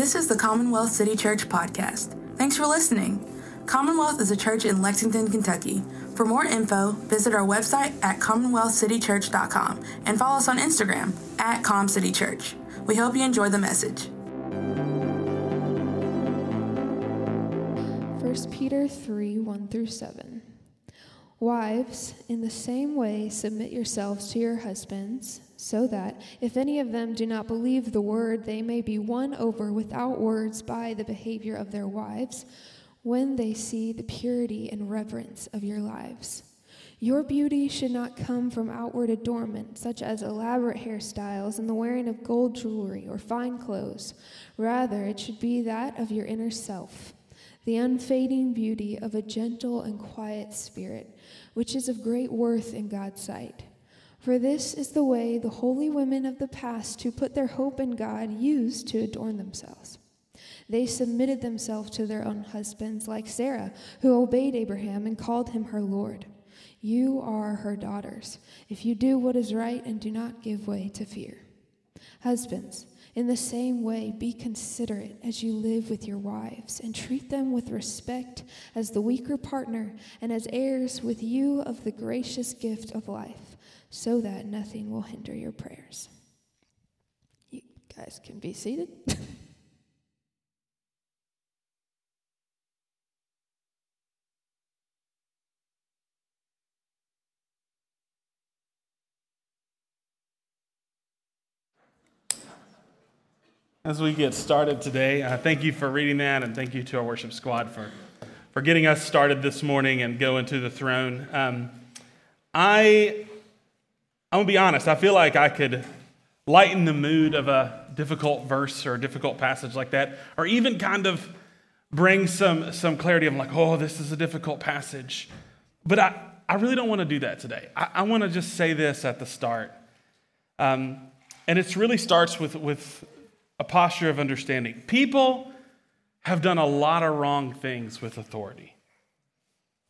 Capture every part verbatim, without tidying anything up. This is the Commonwealth City Church podcast. Thanks for listening. Commonwealth is a church in Lexington, Kentucky. For more info, visit our website at commonwealth city church dot com and follow us on Instagram at comcitychurch. We hope you enjoy the message. First Peter three, one through seven. Wives, in the same way, submit yourselves to your husbands, so that, if any of them do not believe the word, they may be won over without words by the behavior of their wives, when they see the purity and reverence of your lives. Your beauty should not come from outward adornment, such as elaborate hairstyles and the wearing of gold jewelry or fine clothes. Rather, it should be that of your inner self, the unfading beauty of a gentle and quiet spirit, which is of great worth in God's sight. For this is the way the holy women of the past who put their hope in God used to adorn themselves. They submitted themselves to their own husbands, like Sarah, who obeyed Abraham and called him her Lord. You are her daughters, if you do what is right and do not give way to fear. Husbands, in the same way, be considerate as you live with your wives, and treat them with respect as the weaker partner and as heirs with you of the gracious gift of life, so that nothing will hinder your prayers. You guys can be seated. As we get started today, uh, thank you for reading that, and thank you to our worship squad for, for getting us started this morning and going to the throne. Um, I, I'm going to be honest, I feel like I could lighten the mood of a difficult verse or a difficult passage like that, or even kind of bring some, some clarity. I'm like, oh, this is a difficult passage. But I, I really don't want to do that today. I, I want to just say this at the start. Um, and it really starts with with... a posture of understanding. People have done a lot of wrong things with authority.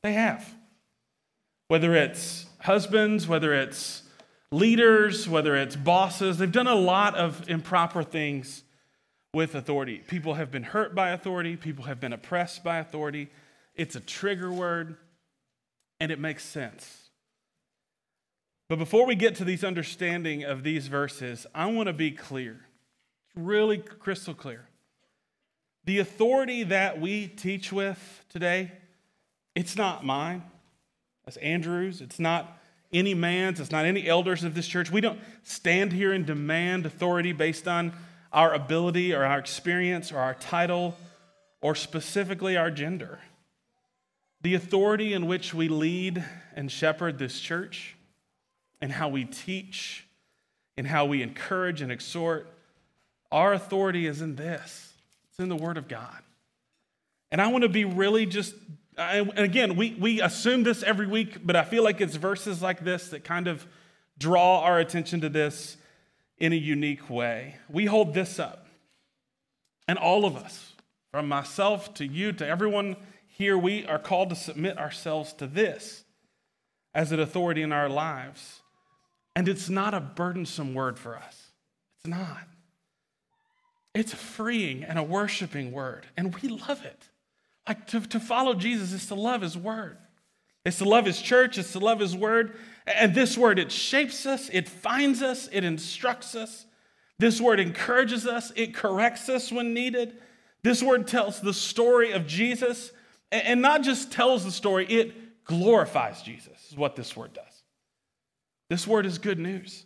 They have. Whether it's husbands, whether it's leaders, whether it's bosses, they've done a lot of improper things with authority. People have been hurt by authority. People have been oppressed by authority. It's a trigger word, and it makes sense. But before we get to these understanding of these verses, I want to be clear. Really crystal clear. The authority that we teach with today, it's not mine. It's Andrew's. It's not any man's. It's not any elders of this church. We don't stand here and demand authority based on our ability or our experience or our title or specifically our gender. The authority in which we lead and shepherd this church and how we teach and how we encourage and exhort, our authority is in this. It's in the Word of God. And I want to be really just, and again, we, we assume this every week, but I feel like it's verses like this that kind of draw our attention to this in a unique way. We hold this up. And all of us, from myself to you to everyone here, we are called to submit ourselves to this as an authority in our lives. And it's not a burdensome word for us. It's not. It's a freeing and a worshiping word, and we love it. Like to, to follow Jesus is to love his word. It's to love his church. It's to love his word. And this word, it shapes us. It finds us. It instructs us. This word encourages us. It corrects us when needed. This word tells the story of Jesus, and not just tells the story, it glorifies Jesus is what this word does. This word is good news.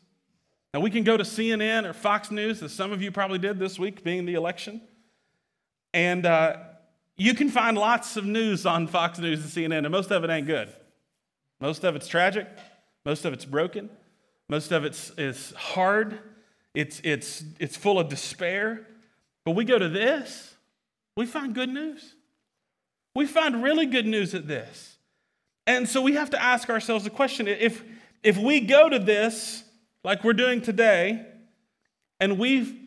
Now, we can go to C N N or Fox News, as some of you probably did this week, being the election. And uh, you can find lots of news on Fox News and C N N, and most of it ain't good. Most of it's tragic. Most of it's broken. Most of it's is hard. It's, it's, it's full of despair. But we go to this. We find good news. We find really good news at this. And so we have to ask ourselves the question, if, if we go to this, like we're doing today, and we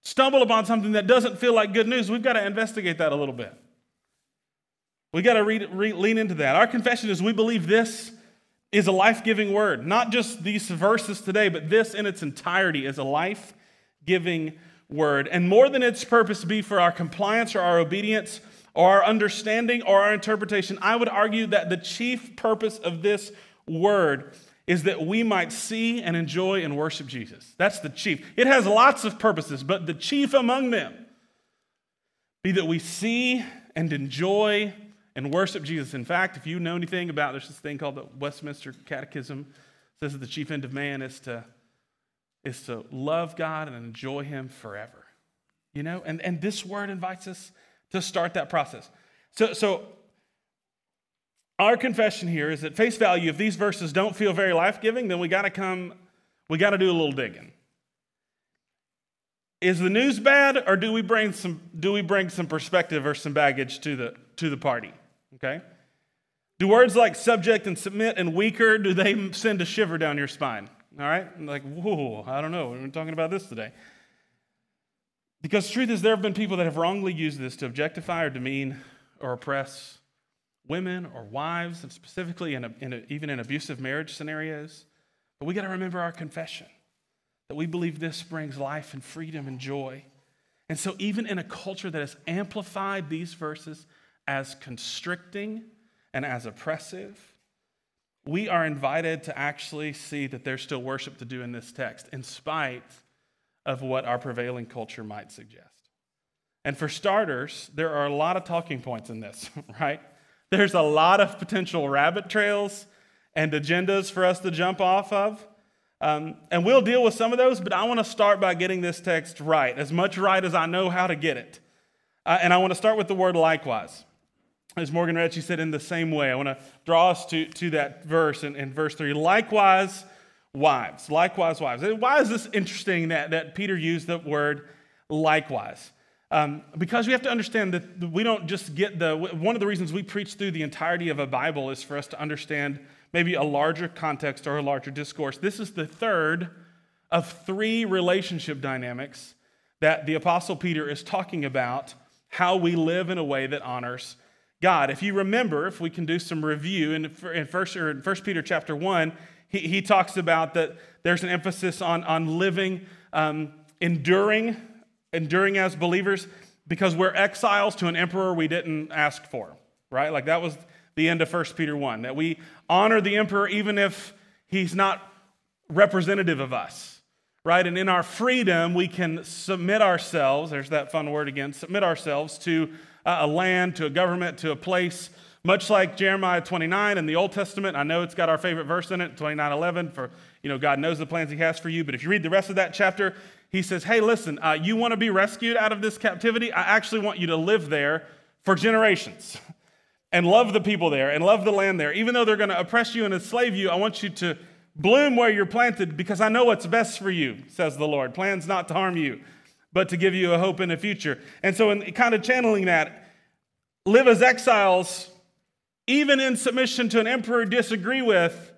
stumble upon something that doesn't feel like good news, we've got to investigate that a little bit. We've got to re- re- lean into that. Our confession is we believe this is a life-giving word. Not just these verses today, but this in its entirety is a life-giving word. And more than its purpose be for our compliance or our obedience or our understanding or our interpretation, I would argue that the chief purpose of this word is that we might see and enjoy and worship Jesus. That's the chief. It has lots of purposes, but the chief among them be that we see and enjoy and worship Jesus. In fact, if you know anything about, there's this thing called the Westminster Catechism. It says that the chief end of man is to, is to love God and enjoy him forever. You know, and, and this word invites us to start that process. So, so our confession here is that face value, if these verses don't feel very life-giving, then we got to come, we got to do a little digging. Is the news bad, or do we bring some do we bring some perspective or some baggage to the to the party? Okay? Do words like subject and submit and weaker, do they send a shiver down your spine? All right? I'm like, whoa, I don't know. We're talking about this today. Because the truth is, there have been people that have wrongly used this to objectify or demean or oppress women or wives, and specifically in, a, in a, even in abusive marriage scenarios. But we got to remember our confession, that we believe this brings life and freedom and joy. And so even in a culture that has amplified these verses as constricting and as oppressive, we are invited to actually see that there's still worship to do in this text, in spite of what our prevailing culture might suggest. And for starters, there are a lot of talking points in this, right? There's a lot of potential rabbit trails and agendas for us to jump off of. Um, and we'll deal with some of those, but I want to start by getting this text right, as much right as I know how to get it. Uh, and I want to start with the word likewise. As Morgan Ritchie said, in the same way. I want to draw us to, to that verse in, in verse three. Likewise, wives. Likewise, wives. Why is this interesting that, that Peter used the word likewise? Um, because we have to understand that we don't just get the... One of the reasons we preach through the entirety of a Bible is for us to understand maybe a larger context or a larger discourse. This is the third of three relationship dynamics that the Apostle Peter is talking about, how we live in a way that honors God. If you remember, if we can do some review, in First Peter chapter one, he, he talks about that there's an emphasis on, on living, um, enduring, enduring as believers, because we're exiles to an emperor we didn't ask for, right? Like that was... the end of First Peter one, that we honor the emperor even if he's not representative of us, right? And in our freedom, we can submit ourselves, there's that fun word again, submit ourselves to a land, to a government, to a place, much like Jeremiah twenty-nine in the Old Testament. I know it's got our favorite verse in it, twenty-nine eleven, for, you know, God knows the plans he has for you. But if you read the rest of that chapter, he says, hey, listen, uh, you want to be rescued out of this captivity? I actually want you to live there for generations, and love the people there, and love the land there. Even though they're going to oppress you and enslave you, I want you to bloom where you're planted, because I know what's best for you, says the Lord. Plans not to harm you, but to give you a hope and a future. And so in kind of channeling that, live as exiles, even in submission to an emperor you disagree with,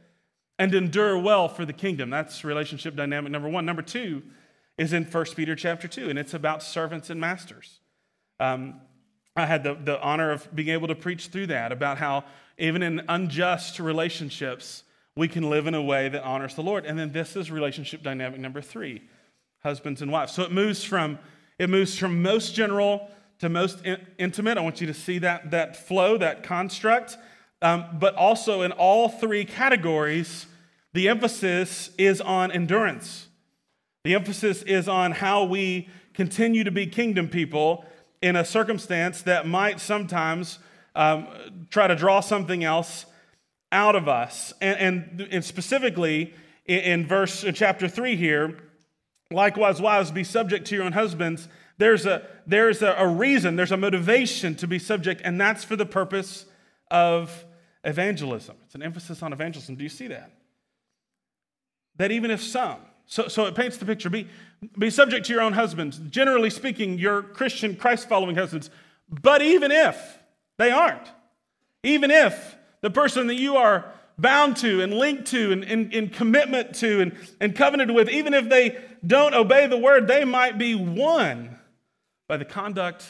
and endure well for the kingdom. That's relationship dynamic number one. Number two is in First Peter chapter two, and it's about servants and masters. Um, I had the, the honor of being able to preach through that about how even in unjust relationships, we can live in a way that honors the Lord. And then this is relationship dynamic number three, husbands and wives. So it moves from it moves from most general to most in, intimate. I want you to see that, that flow, that construct. Um, but also in all three categories, the emphasis is on endurance. The emphasis is on how we continue to be kingdom people in a circumstance that might sometimes um, try to draw something else out of us. And, and, and specifically in, in verse in chapter three here, likewise, wives, be subject to your own husbands. There's a there's a, a reason, there's a motivation to be subject, and that's for the purpose of evangelism. It's an emphasis on evangelism. Do you see that? That even if some, So, so it paints the picture. Be, be subject to your own husbands. Generally speaking, your Christian, Christ-following husbands. But even if they aren't, even if the person that you are bound to and linked to and in commitment to and, and covenanted with, even if they don't obey the word, they might be won by the conduct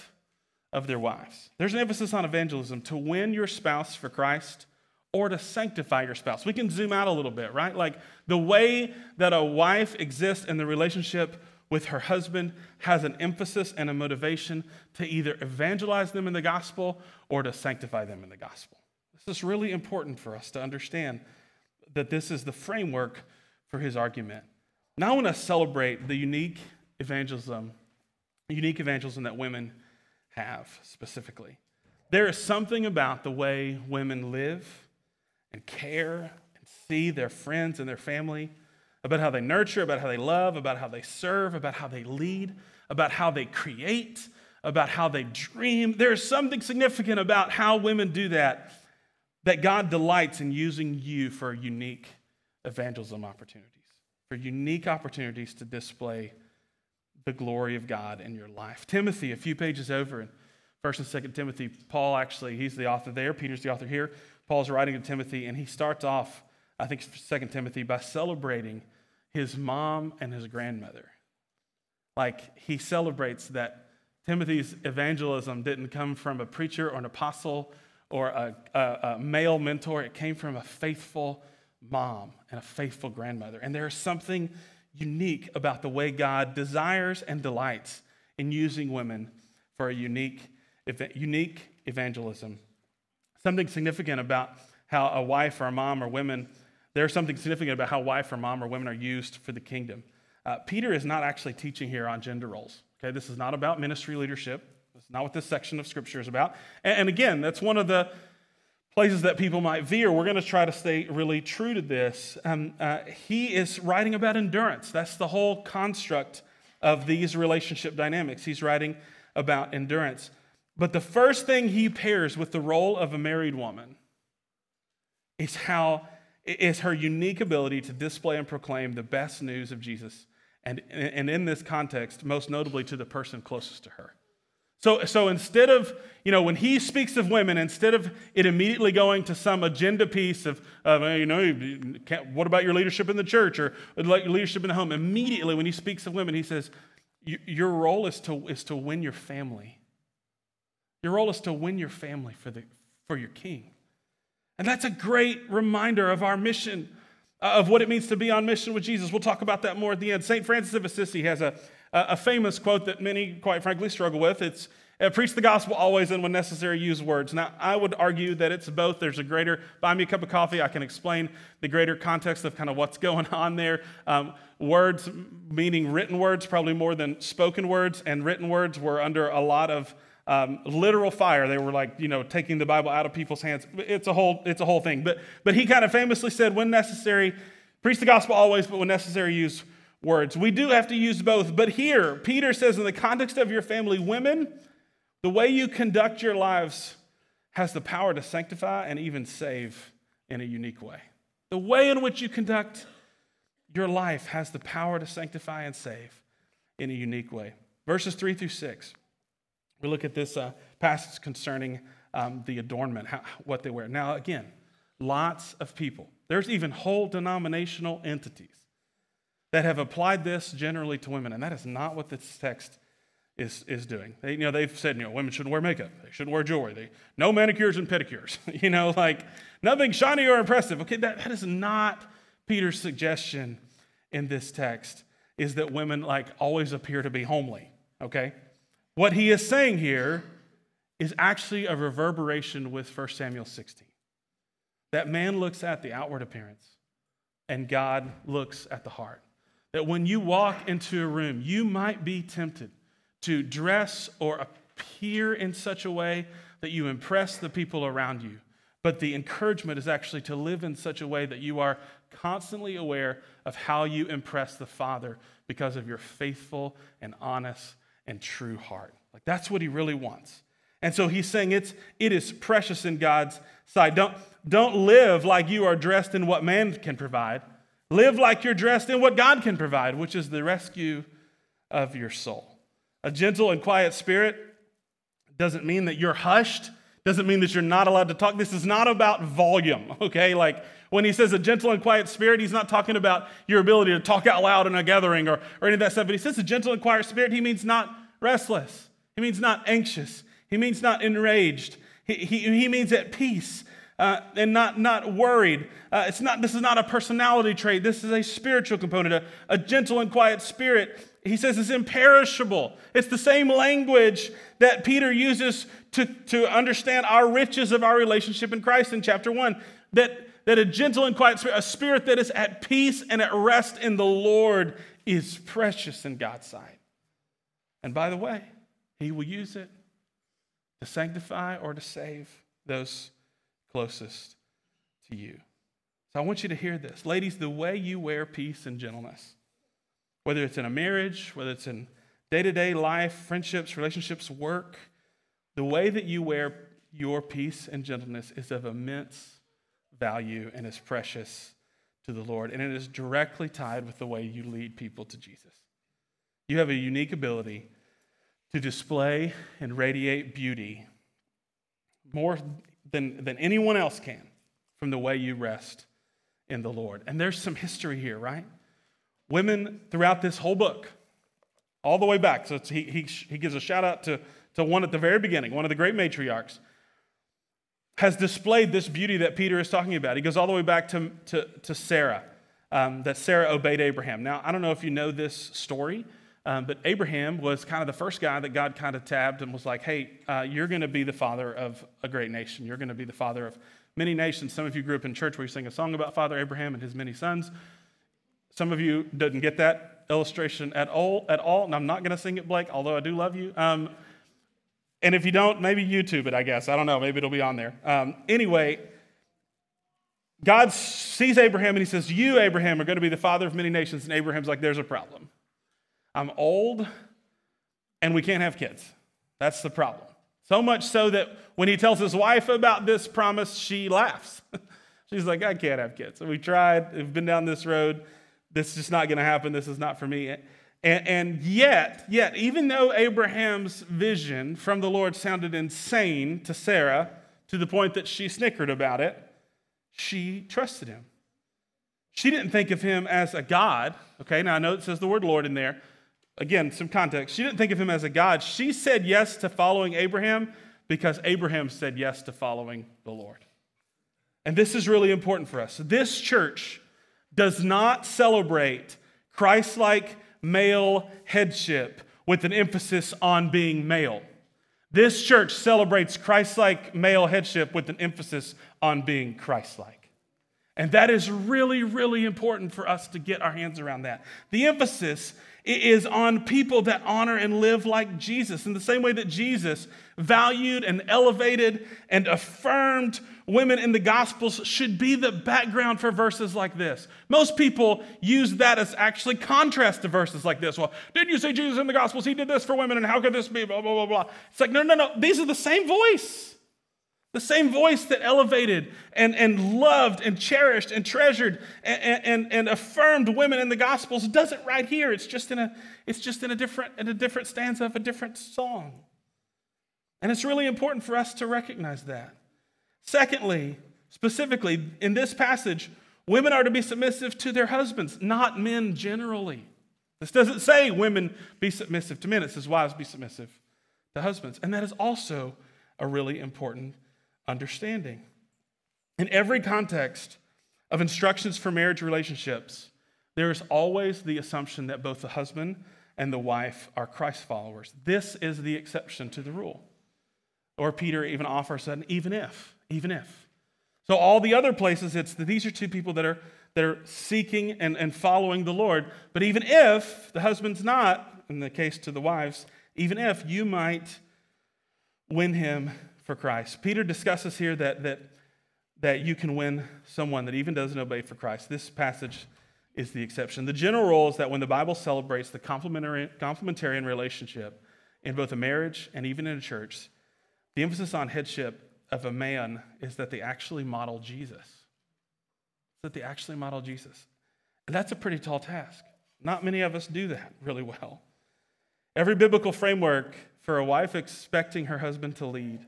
of their wives. There's an emphasis on evangelism, to win your spouse for Christ or to sanctify your spouse. We can zoom out a little bit, right? Like the way that a wife exists in the relationship with her husband has an emphasis and a motivation to either evangelize them in the gospel or to sanctify them in the gospel. This is really important for us to understand that this is the framework for his argument. Now I want to celebrate the unique evangelism, unique evangelism that women have specifically. There is something about the way women live and care and see their friends and their family, about how they nurture, about how they love, about how they serve, about how they lead, about how they create, about how they dream. There's something significant about how women do that, that God delights in using you for unique evangelism opportunities, for unique opportunities to display the glory of God in your life. Timothy, a few pages over in First and Second Timothy, Paul actually, he's the author there, Peter's the author here. Paul's writing to Timothy, and he starts off, I think, Second Timothy, by celebrating his mom and his grandmother. Like, he celebrates that Timothy's evangelism didn't come from a preacher or an apostle or a, a, a male mentor. It came from a faithful mom and a faithful grandmother. And there is something unique about the way God desires and delights in using women for a unique, unique evangelism. Something significant about how a wife or a mom or women There's something significant about how wife or mom or women are used for the kingdom. Uh, Peter is not actually teaching here on gender roles. Okay, this is not about ministry leadership. This is not what this section of Scripture is about. And, and again, that's one of the places that people might veer. We're going to try to stay really true to this. Um, uh, he is writing about endurance. That's the whole construct of these relationship dynamics. He's writing about endurance. But the first thing he pairs with the role of a married woman is how... is her unique ability to display and proclaim the best news of Jesus, and, and in this context, most notably to the person closest to her. So, so instead of, you know, when he speaks of women, instead of it immediately going to some agenda piece of, of you know, you can't, what about your leadership in the church or your leadership in the home, immediately when he speaks of women, he says, your role is to, is to win your family. Your role is to win your family for the, for your king. And that's a great reminder of our mission, of what it means to be on mission with Jesus. We'll talk about that more at the end. Saint Francis of Assisi has a, a famous quote that many, quite frankly, struggle with. It's, preach the gospel always and when necessary, use words. Now, I would argue that it's both. There's a greater, buy me a cup of coffee, I can explain the greater context of kind of what's going on there. Um, words, meaning written words, probably more than spoken words, and written words were under a lot of Um, literal fire. They were like, you know, taking the Bible out of people's hands. It's a whole, it's a whole thing. But, but he kind of famously said, when necessary, preach the gospel always, but when necessary, use words. We do have to use both. But here, Peter says, in the context of your family, women, the way you conduct your lives has the power to sanctify and even save in a unique way. The way in which you conduct your life has the power to sanctify and save in a unique way. Verses three through six. We look at this uh, passage concerning um, the adornment, how, what they wear. Now, again, lots of people. There's even whole denominational entities that have applied this generally to women, and that is not what this text is is doing. They, you know, they've said, you know, women shouldn't wear makeup. They shouldn't wear jewelry. They, no manicures and pedicures. You know, like nothing shiny or impressive. Okay, that, that is not Peter's suggestion in this text, is that women like always appear to be homely, okay? What he is saying here is actually a reverberation with First Samuel sixteen. That man looks at the outward appearance, and God looks at the heart. That when you walk into a room, you might be tempted to dress or appear in such a way that you impress the people around you. But the encouragement is actually to live in such a way that you are constantly aware of how you impress the Father because of your faithful and honest and true heart. Like, that's what he really wants. And so he's saying it's it is precious in God's sight. Don't, don't live like you are dressed in what man can provide. Live like you're dressed in what God can provide, which is the rescue of your soul. A gentle and quiet spirit doesn't mean that you're hushed, doesn't mean that you're not allowed to talk. This is not about volume, okay? Like, when he says a gentle and quiet spirit, he's not talking about your ability to talk out loud in a gathering or, or any of that stuff. But he says a gentle and quiet spirit, he means not restless. He means not anxious. He means not enraged. He, he, he means at peace. uh, and not, not worried. Uh, it's not. This is not a personality trait. This is a spiritual component, a, a gentle and quiet spirit. He says it's imperishable. It's the same language that Peter uses to, to understand our riches of our relationship in Christ in chapter one, that, that a gentle and quiet spirit, a spirit that is at peace and at rest in the Lord, is precious in God's sight. And by the way, he will use it to sanctify or to save those closest to you. So I want you to hear this. Ladies, the way you wear peace and gentleness, whether it's in a marriage, whether it's in day-to-day life, friendships, relationships, work, the way that you wear your peace and gentleness is of immense value and is precious to the Lord. And it is directly tied with the way you lead people to Jesus. You have a unique ability to display and radiate beauty more than, than anyone else can from the way you rest in the Lord. And there's some history here, right? Women throughout this whole book, all the way back. So it's, he, he, he gives a shout out to, to one at the very beginning, one of the great matriarchs, has displayed this beauty that Peter is talking about. He goes all the way back to, to, to Sarah, um, that Sarah obeyed Abraham. Now, I don't know if you know this story, um, but Abraham was kind of the first guy that God kind of tabbed and was like, hey, uh, you're going to be the father of a great nation. You're going to be the father of many nations. Some of you grew up in church where you sing a song about Father Abraham and his many sons. Some of you didn't get that illustration at all, at all, and I'm not going to sing it, Blake, although I do love you. Um, and if you don't, maybe YouTube it, I guess. I don't know. Maybe it'll be on there. Um, anyway, God sees Abraham, and he says, you, Abraham, are going to be the father of many nations. And Abraham's like, there's a problem. I'm old, and we can't have kids. That's the problem. So much so that when he tells his wife about this promise, she laughs. She's like, I can't have kids. So we tried. We've been down this road. This is just not going to happen. This is not for me. And, and yet, yet, even though Abraham's vision from the Lord sounded insane to Sarah to the point that she snickered about it, she trusted him. She didn't think of him as a God. Okay, now I know it says the word Lord in there. Again, some context. She didn't think of him as a God. She said yes to following Abraham because Abraham said yes to following the Lord. And this is really important for us. This church does not celebrate Christ-like male headship with an emphasis on being male. This church celebrates Christ-like male headship with an emphasis on being Christ-like. And that is really, really important for us to get our hands around that. The emphasis is on people that honor and live like Jesus, in the same way that Jesus valued and elevated and affirmed women in the Gospels should be the background for verses like this. Most people use that as actually contrast to verses like this. Well, didn't you see Jesus in the Gospels? He did this for women, and how could this be? Blah, blah, blah, blah. It's like, no, no, no. These are the same voice. The same voice that elevated and, and loved and cherished and treasured and, and, and affirmed women in the Gospels does it right here. It's just in a, it's just in a different, in a different stanza of a different song. And it's really important for us to recognize that. Secondly, specifically, in this passage, women are to be submissive to their husbands, not men generally. This doesn't say women be submissive to men. It says wives be submissive to husbands. And that is also a really important understanding. In every context of instructions for marriage relationships, there is always the assumption that both the husband and the wife are Christ followers. This is the exception to the rule. Or Peter even offers an even if, even if. So all the other places, it's that these are two people that are, that are seeking and, and following the Lord. But even if the husband's not, in the case to the wives, even if you might win him for Christ. Peter discusses here that, that, that you can win someone that even doesn't obey for Christ. This passage is the exception. The general rule is that when the Bible celebrates the complementary, complementarian relationship in both a marriage and even in a church, the emphasis on headship of a man is that they actually model Jesus. That they actually model Jesus. And that's a pretty tall task. Not many of us do that really well. Every biblical framework for a wife expecting her husband to lead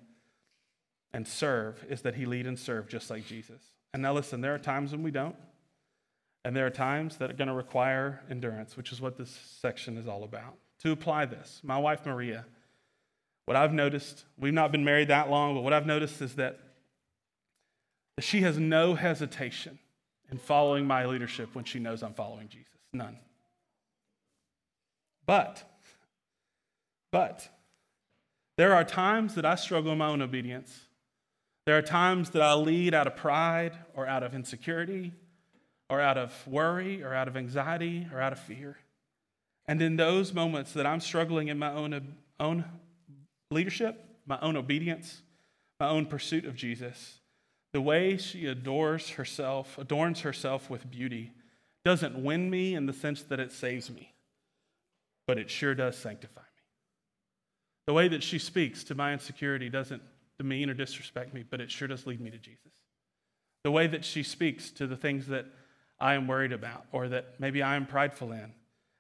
and serve is that he lead and serve just like Jesus. And now listen, there are times when we don't. And there are times that are going to require endurance, which is what this section is all about. To apply this, my wife Maria, what I've noticed, we've not been married that long, but what I've noticed is that that she has no hesitation in following my leadership when she knows I'm following Jesus. None. But, but, there are times that I struggle in my own obedience. There are times that I lead out of pride or out of insecurity or out of worry or out of anxiety or out of fear. And in those moments that I'm struggling in my own, own leadership, my own obedience, my own pursuit of Jesus, the way she adores herself, adorns herself with beauty doesn't win me in the sense that it saves me, but it sure does sanctify me. The way that she speaks to my insecurity doesn't demean or disrespect me, but it sure does lead me to Jesus. The way that she speaks to the things that I am worried about or that maybe I am prideful in,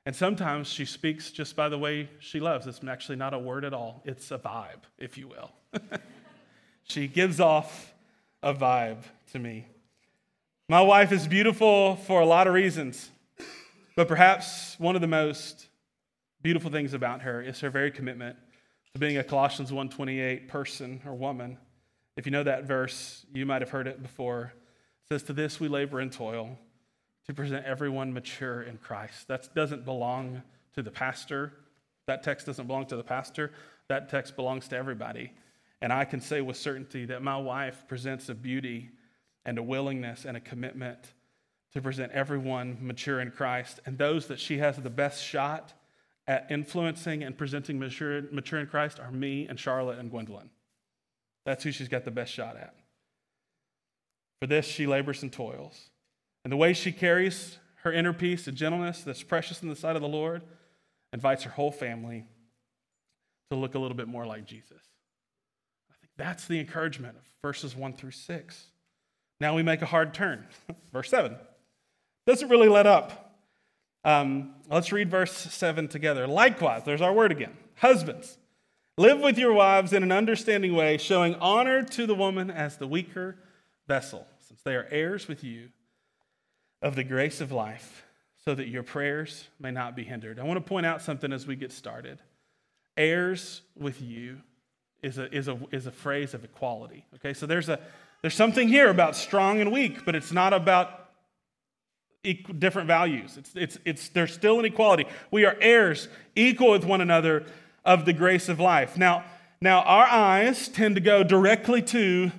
and sometimes she speaks just by the way she loves. It's actually not a word at all. It's a vibe, if you will. She gives off a vibe to me. My wife is beautiful for a lot of reasons, but perhaps one of the most beautiful things about her is her very commitment to being a Colossians one twenty-eight person or woman. If you know that verse, you might have heard it before. It says, "To this we labor and toil, to present everyone mature in Christ." That doesn't belong to the pastor. That text doesn't belong to the pastor. That text belongs to everybody. And I can say with certainty that my wife presents a beauty and a willingness and a commitment to present everyone mature in Christ. And those that she has the best shot at influencing and presenting mature, mature in Christ are me and Charlotte and Gwendolyn. That's who she's got the best shot at. For this, she labors and toils. And the way she carries her inner peace and gentleness that's precious in the sight of the Lord invites her whole family to look a little bit more like Jesus. I think that's the encouragement of verses one through six. Now we make a hard turn. Verse seven doesn't really let up. Um, let's read verse seven together. "Likewise," there's our word again, "husbands, live with your wives in an understanding way, showing honor to the woman as the weaker vessel, since they are heirs with you of the grace of life, so that your prayers may not be hindered." I want to point out something as we get started. Heirs with you is a is a is a phrase of equality. Okay, so there's a there's something here about strong and weak, but it's not about equal, different values. It's it's it's there's still an equality. We are heirs, equal with one another, of the grace of life. Now now our eyes tend to go directly to,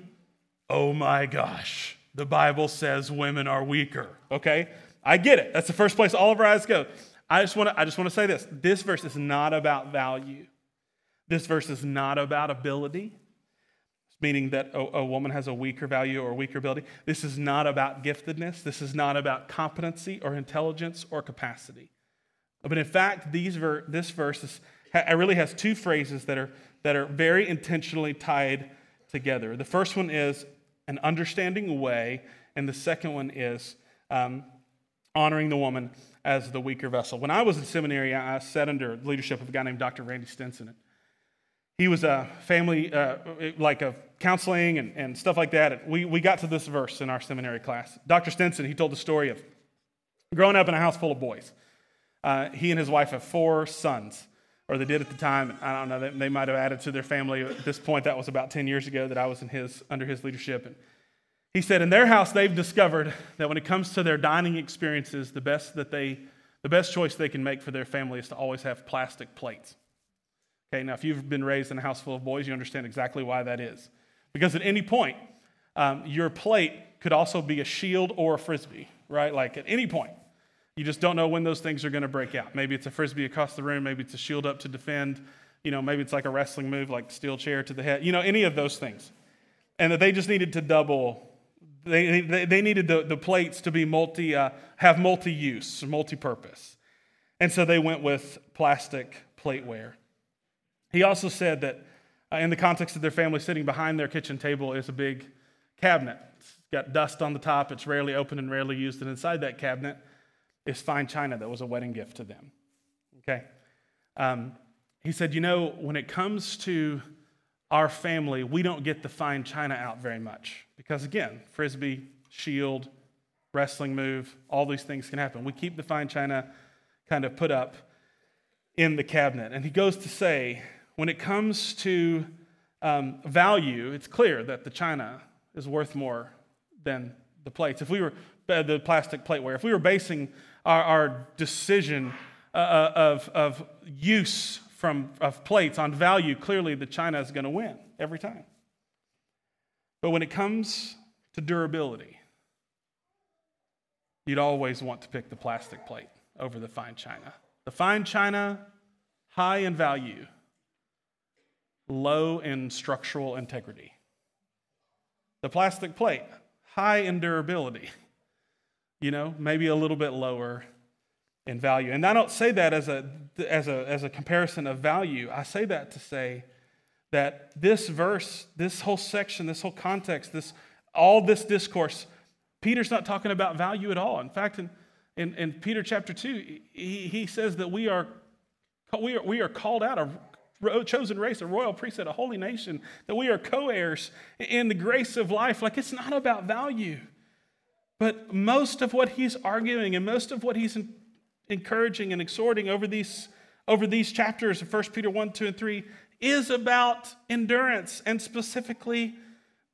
oh my gosh, the Bible says women are weaker, okay? I get it. That's the first place all of our eyes go. I just want to I just want to say this. This verse is not about value. This verse is not about ability, meaning that a, a woman has a weaker value or weaker ability. This is not about giftedness. This is not about competency or intelligence or capacity. But in fact, these ver, this verse is, it really has two phrases that are, that are very intentionally tied together. The first one is an understanding way, and the second one is um, honoring the woman as the weaker vessel. When I was in seminary, I sat under the leadership of a guy named Doctor Randy Stinson. He was a family, uh, like a counseling and, and stuff like that. And we, we got to this verse in our seminary class. Doctor Stinson, he told the story of growing up in a house full of boys. Uh, he and his wife have four sons, or they did at the time. I don't know, they, they might have added to their family at this point. That was about ten years ago that I was in his under his leadership. And he said in their house, they've discovered that when it comes to their dining experiences, the best that they, the best choice they can make for their family is to always have plastic plates. Okay, now if you've been raised in a house full of boys, you understand exactly why that is. Because at any point, um, your plate could also be a shield or a Frisbee, right? Like at any point. You just don't know when those things are going to break out. Maybe it's a Frisbee across the room. Maybe it's a shield up to defend. You know, maybe it's like a wrestling move, like steel chair to the head. You know, any of those things. And that they just needed to double. They they, they needed the, the plates to be multi, uh, have multi-use, multi-purpose. And so they went with plastic plateware. He also said that uh, in the context of their family, sitting behind their kitchen table is a big cabinet. It's got dust on the top. It's rarely opened and rarely used. And inside that cabinet is fine china that was a wedding gift to them, okay? Um, he said, you know, when it comes to our family, we don't get the fine china out very much because, again, Frisbee, shield, wrestling move, all these things can happen. We keep the fine china kind of put up in the cabinet. And he goes to say, when it comes to um, value, it's clear that the china is worth more than the plates. If we were, uh, the plastic plateware, if we were basing our, our decision uh, of, of use from of plates on value, clearly the china is going to win every time. But when it comes to durability, you'd always want to pick the plastic plate over the fine china. The fine china, high in value, low in structural integrity. The plastic plate, high in durability, you know, maybe a little bit lower in value. And I don't say that as a as a as a comparison of value. I say that to say that this verse, this whole section, this whole context, this all this discourse, Peter's not talking about value at all. In fact, in in, in Peter chapter two, he, he says that we are we are we are called out of a chosen race, a royal priesthood, a holy nation, that we are co-heirs in the grace of life. Like, it's not about value. But most of what he's arguing and most of what he's encouraging and exhorting over these, over these chapters of First Peter one, two, and three is about endurance and specifically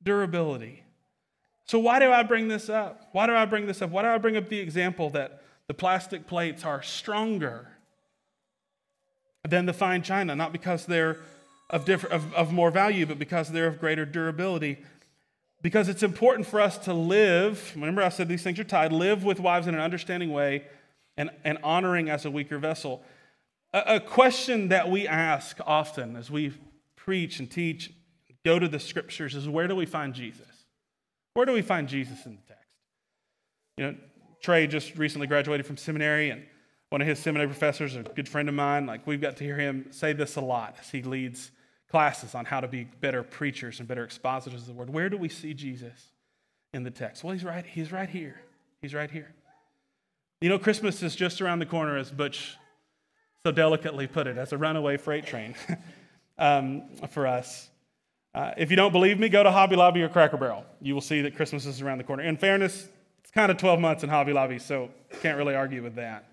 durability. So why do I bring this up? Why do I bring this up? Why do I bring up the example that the plastic plates are stronger than the fine china, not because they're of, different, of, of more value, but because they're of greater durability? Because it's important for us to live, remember I said these things are tied, live with wives in an understanding way and, and honoring as a weaker vessel. A, a question that we ask often as we preach and teach, go to the scriptures, is where do we find Jesus? Where do we find Jesus in the text? You know, Trey just recently graduated from seminary, and one of his seminary professors, a good friend of mine, like we've got to hear him say this a lot as he leads classes on how to be better preachers and better expositors of the word. Where do we see Jesus in the text? Well, he's right, he's right here. He's right here. You know, Christmas is just around the corner, as Butch so delicately put it, as a runaway freight train um, for us. Uh, if you don't believe me, go to Hobby Lobby or Cracker Barrel. You will see that Christmas is around the corner. In fairness, it's kind of twelve months in Hobby Lobby, so can't really argue with that.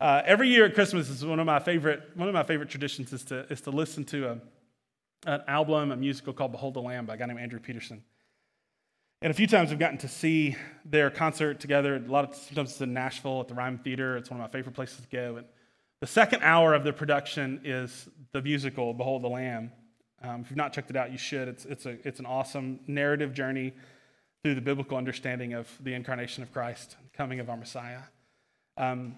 Uh, every year at Christmas is one of my favorite. One of my favorite traditions is to is to listen to a, an album, a musical called "Behold the Lamb" by a guy named Andrew Peterson. And a few times I've gotten to see their concert together. A lot of sometimes it's in Nashville at the Ryman Theater. It's one of my favorite places to go. And the second hour of the production is the musical "Behold the Lamb." Um, if you've not checked it out, you should. It's it's a it's an awesome narrative journey through the biblical understanding of the incarnation of Christ, the coming of our Messiah. Um,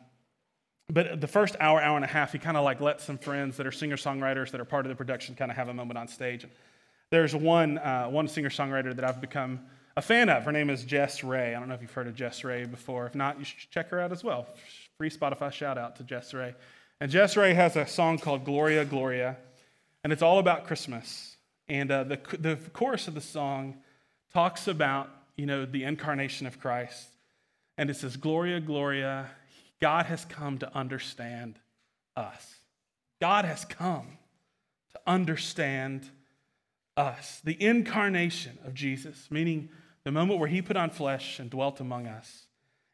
But the first hour, hour and a half, he kind of like lets some friends that are singer-songwriters that are part of the production kind of have a moment on stage. And there's one uh, one singer-songwriter that I've become a fan of. Her name is Jess Ray. I don't know if you've heard of Jess Ray before. If not, you should check her out as well. Free Spotify shout-out to Jess Ray. And Jess Ray has a song called "Gloria, Gloria," and it's all about Christmas. And uh, the the chorus of the song talks about, you know, the incarnation of Christ. And it says, "Gloria, Gloria, God has come to understand us." God has come to understand us. The incarnation of Jesus, meaning the moment where he put on flesh and dwelt among us,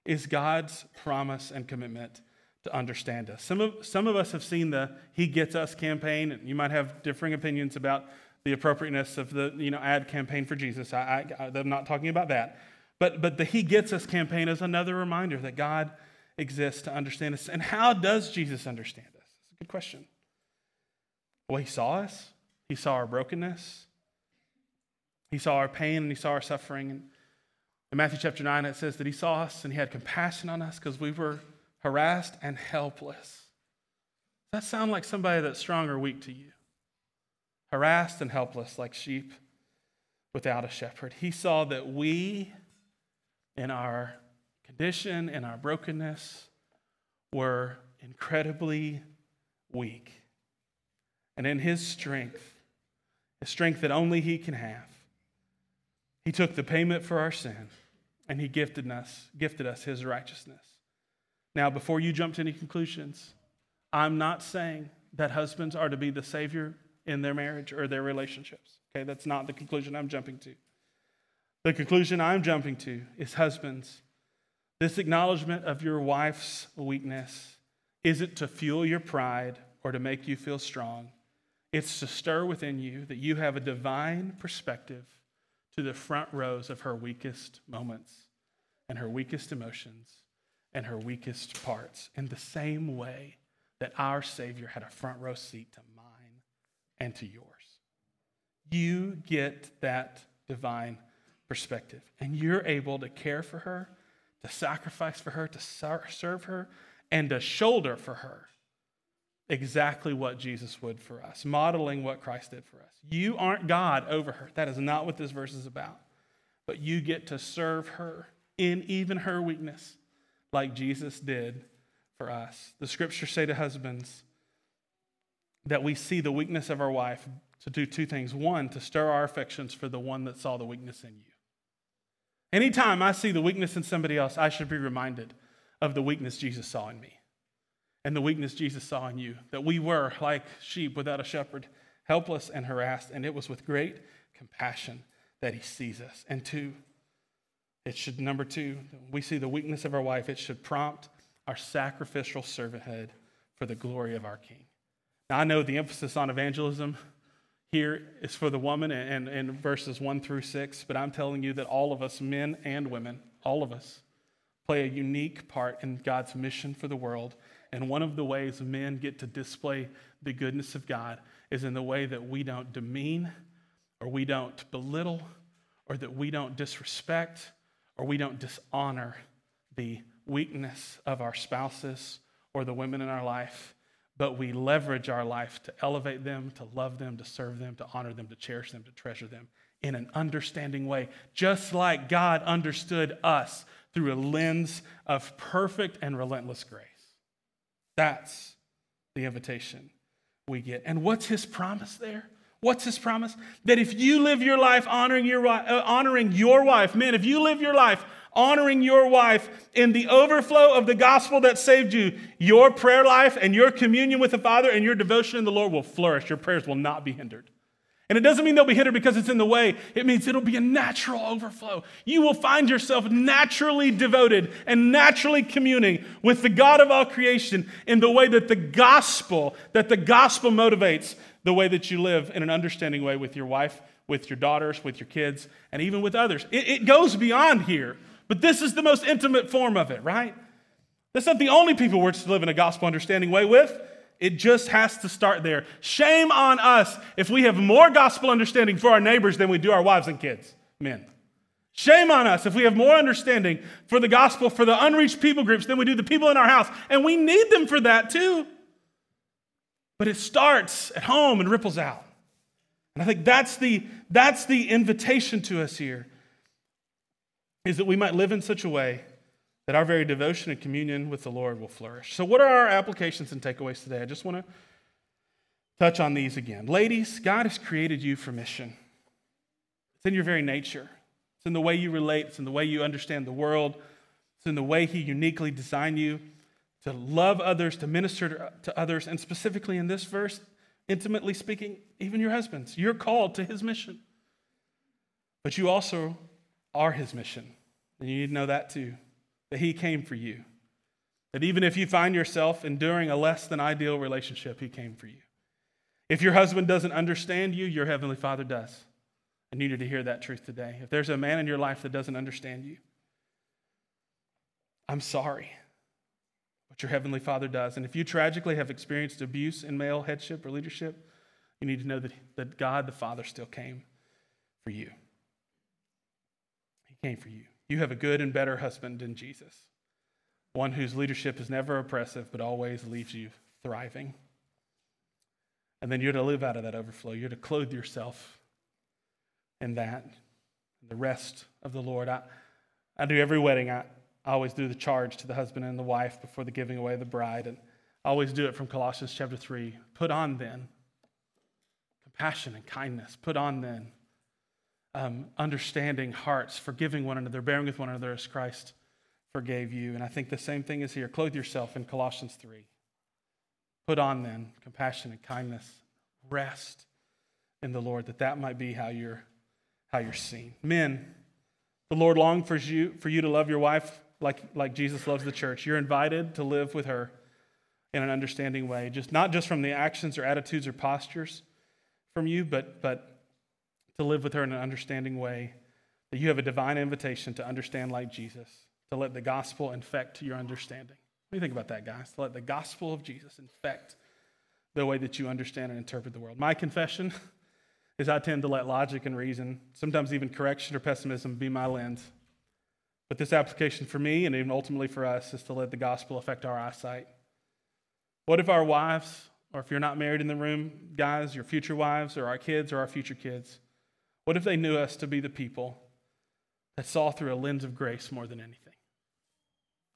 is God's promise and commitment to understand us. Some of, some of us have seen the "He Gets Us" campaign, and you might have differing opinions about the appropriateness of the, you know, ad campaign for Jesus. I, I, I'm not talking about that. But, but the "He Gets Us" campaign is another reminder that God exists to understand us. And how does Jesus understand us? It's a good question. Well, he saw us. He saw our brokenness. He saw our pain and he saw our suffering. And in Matthew chapter nine, it says that he saw us and he had compassion on us because we were harassed and helpless. Does that sound like somebody that's strong or weak to you? Harassed and helpless, like sheep without a shepherd. He saw that we, in our condition and our brokenness, were incredibly weak. And in his strength, the strength that only he can have, he took the payment for our sin and he gifted us, gifted us his righteousness. Now, before you jump to any conclusions, I'm not saying that husbands are to be the savior in their marriage or their relationships. Okay, that's not the conclusion I'm jumping to. The conclusion I'm jumping to is, husbands, this acknowledgement of your wife's weakness isn't to fuel your pride or to make you feel strong. It's to stir within you that you have a divine perspective to the front rows of her weakest moments and her weakest emotions and her weakest parts, in the same way that our Savior had a front row seat to mine and to yours. You get that divine perspective, and you're able to care for her, to sacrifice for her, to serve her, and to shoulder for her exactly what Jesus would for us, modeling what Christ did for us. You aren't God over her. That is not what this verse is about. But you get to serve her in even her weakness, like Jesus did for us. The scriptures say to husbands that we see the weakness of our wife to do two things. One, to stir our affections for the one that saw the weakness in you. Anytime I see the weakness in somebody else, I should be reminded of the weakness Jesus saw in me and the weakness Jesus saw in you, that we were like sheep without a shepherd, helpless and harassed, and it was with great compassion that he sees us. And two, it should, number two, we see the weakness of our wife, it should prompt our sacrificial servanthood for the glory of our King. Now, I know the emphasis on evangelism here is for the woman and in verses one through six, but I'm telling you that all of us, men and women, all of us, play a unique part in God's mission for the world. And one of the ways men get to display the goodness of God is in the way that we don't demean, or we don't belittle, or that we don't disrespect, or we don't dishonor the weakness of our spouses or the women in our life, but we leverage our life to elevate them, to love them, to serve them, to honor them, to cherish them, to treasure them in an understanding way, just like God understood us through a lens of perfect and relentless grace. That's the invitation we get. And what's his promise there? What's his promise? That if you live your life honoring your, uh, honoring your wife, men, if you live your life honoring your wife in the overflow of the gospel that saved you, your prayer life and your communion with the Father and your devotion in the Lord will flourish. Your prayers will not be hindered. And it doesn't mean they'll be hindered because it's in the way. It means it'll be a natural overflow. You will find yourself naturally devoted and naturally communing with the God of all creation in the way that the gospel, that the gospel motivates the way that you live in an understanding way with your wife, with your daughters, with your kids, and even with others. It, it goes beyond here, but this is the most intimate form of it, right? That's not the only people we're to live in a gospel understanding way with. It just has to start there. Shame on us if we have more gospel understanding for our neighbors than we do our wives and kids, men. Shame on us if we have more understanding for the gospel for the unreached people groups than we do the people in our house. And we need them for that too. But it starts at home and ripples out. And I think that's the, that's the invitation to us here, is that we might live in such a way that our very devotion and communion with the Lord will flourish. So what are our applications and takeaways today? I just want to touch on these again. Ladies, God has created you for mission. It's in your very nature. It's in the way you relate. It's in the way you understand the world. It's in the way he uniquely designed you to love others, to minister to others, and specifically in this verse, intimately speaking, even your husbands. You're called to his mission. But you also are his mission. And you need to know that too. That he came for you. That even if you find yourself enduring a less than ideal relationship, he came for you. If your husband doesn't understand you, your Heavenly Father does. And you need to hear that truth today. If there's a man in your life that doesn't understand you, I'm sorry, but your Heavenly Father does. And if you tragically have experienced abuse in male headship or leadership, you need to know that, that God the Father still came for you. He came for you. You have a good and better husband than Jesus, one whose leadership is never oppressive but always leaves you thriving. And then you're to live out of that overflow. You're to clothe yourself in that, the rest of the Lord. I, I do every wedding. I, I always do the charge to the husband and the wife before the giving away of the bride, and I always do it from Colossians chapter three. Put on then compassion and kindness. Put on then Um, understanding hearts, forgiving one another, bearing with one another as Christ forgave you. And I think the same thing is here. Clothe yourself in Colossians three. Put on then compassion and kindness. Rest in the Lord, that that might be how you're how you're seen. Men, the Lord longs for you for you to love your wife like like Jesus loves the church. You're invited to live with her in an understanding way, just not just from the actions or attitudes or postures from you, but but. to live with her in an understanding way that you have a divine invitation to understand like Jesus, to let the gospel infect your understanding. What do you think about that, guys? To let the gospel of Jesus infect the way that you understand and interpret the world. My confession is I tend to let logic and reason, sometimes even correction or pessimism, be my lens. But this application for me, and even ultimately for us, is to let the gospel affect our eyesight. What if our wives, or if you're not married in the room, guys, your future wives, or our kids, or our future kids, what if they knew us to be the people that saw through a lens of grace more than anything?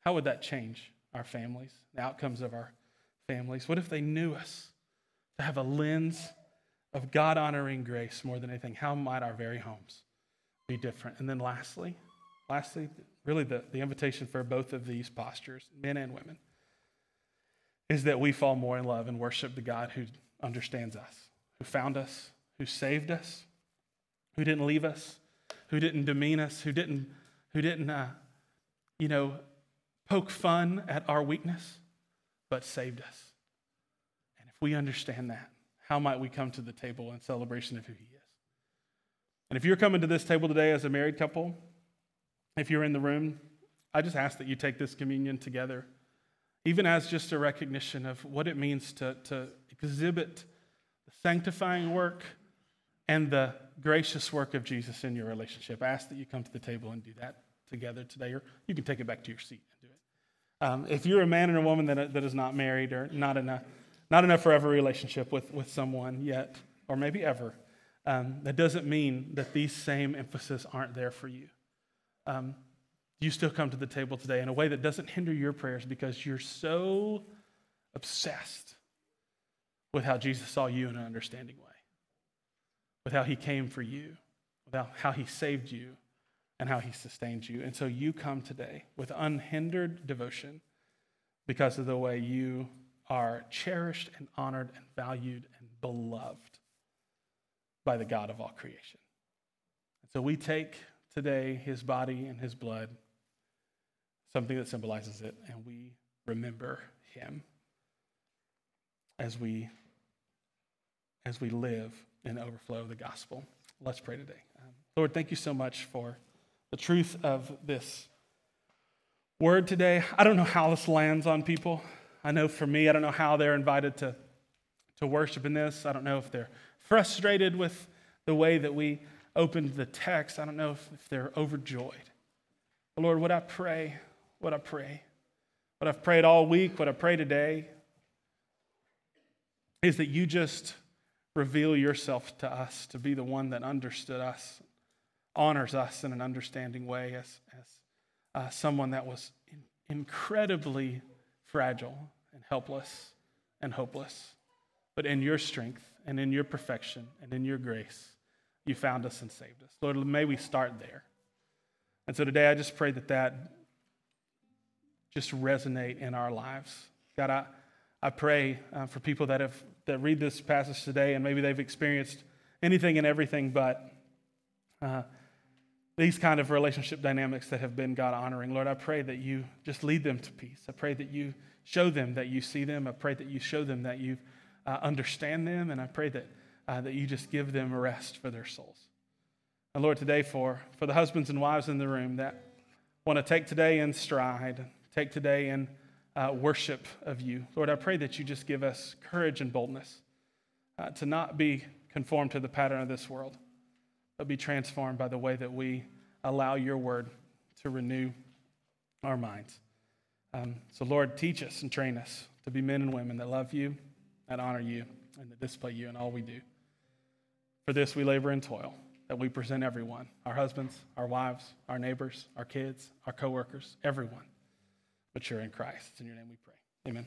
How would that change our families, the outcomes of our families? What if they knew us to have a lens of God-honoring grace more than anything? How might our very homes be different? And then lastly, lastly, really the, the invitation for both of these postures, men and women, is that we fall more in love and worship the God who understands us, who found us, who saved us, who didn't leave us, who didn't demean us, who didn't, who didn't, uh, you know, poke fun at our weakness, but saved us. And if we understand that, how might we come to the table in celebration of who he is? And if you're coming to this table today as a married couple, if you're in the room, I just ask that you take this communion together, even as just a recognition of what it means to, to exhibit the sanctifying work and the gracious work of Jesus in your relationship. I ask that you come to the table and do that together today, or you can take it back to your seat and do it. Um, if you're a man and a woman that, that is not married or not in a, not in a forever relationship with, with someone yet, or maybe ever, um, that doesn't mean that these same emphases aren't there for you. Um, you still come to the table today in a way that doesn't hinder your prayers because you're so obsessed with how Jesus saw you in an understanding way, with how he came for you, with how he saved you, and how he sustained you. And so you come today with unhindered devotion because of the way you are cherished and honored and valued and beloved by the God of all creation. And so we take today his body and his blood, something that symbolizes it, and we remember him as we, as we live in the overflow of the gospel. Let's pray today. Um, Lord, thank you so much for the truth of this word today. I don't know how this lands on people. I know for me, I don't know how they're invited to, to worship in this. I don't know if they're frustrated with the way that we opened the text. I don't know if, if they're overjoyed. But Lord, what I pray, what I pray, what I've prayed all week, what I pray today, is that you just reveal yourself to us to be the one that understood us, honors us in an understanding way as, as uh, someone that was in, incredibly fragile and helpless and hopeless. But in your strength and in your perfection and in your grace, you found us and saved us. Lord, may we start there. And so today I just pray that that just resonate in our lives. God, I, I pray uh, for people that have that read this passage today and maybe they've experienced anything and everything but uh, these kind of relationship dynamics that have been God-honoring. Lord, I pray that you just lead them to peace. I pray that you show them that you see them. I pray that you show them that you uh, understand them. And I pray that Uh, that you just give them rest for their souls. And Lord, today for, for the husbands and wives in the room that want to take today in stride, take today in uh, worship of you, Lord, I pray that you just give us courage and boldness uh, to not be conformed to the pattern of this world, but be transformed by the way that we allow your word to renew our minds. Um, so Lord, teach us and train us to be men and women that love you, that honor you, and that display you in all we do. For this we labor and toil, that we present everyone, our husbands, our wives, our neighbors, our kids, our coworkers, everyone, but you're in Christ. In your name we pray. Amen.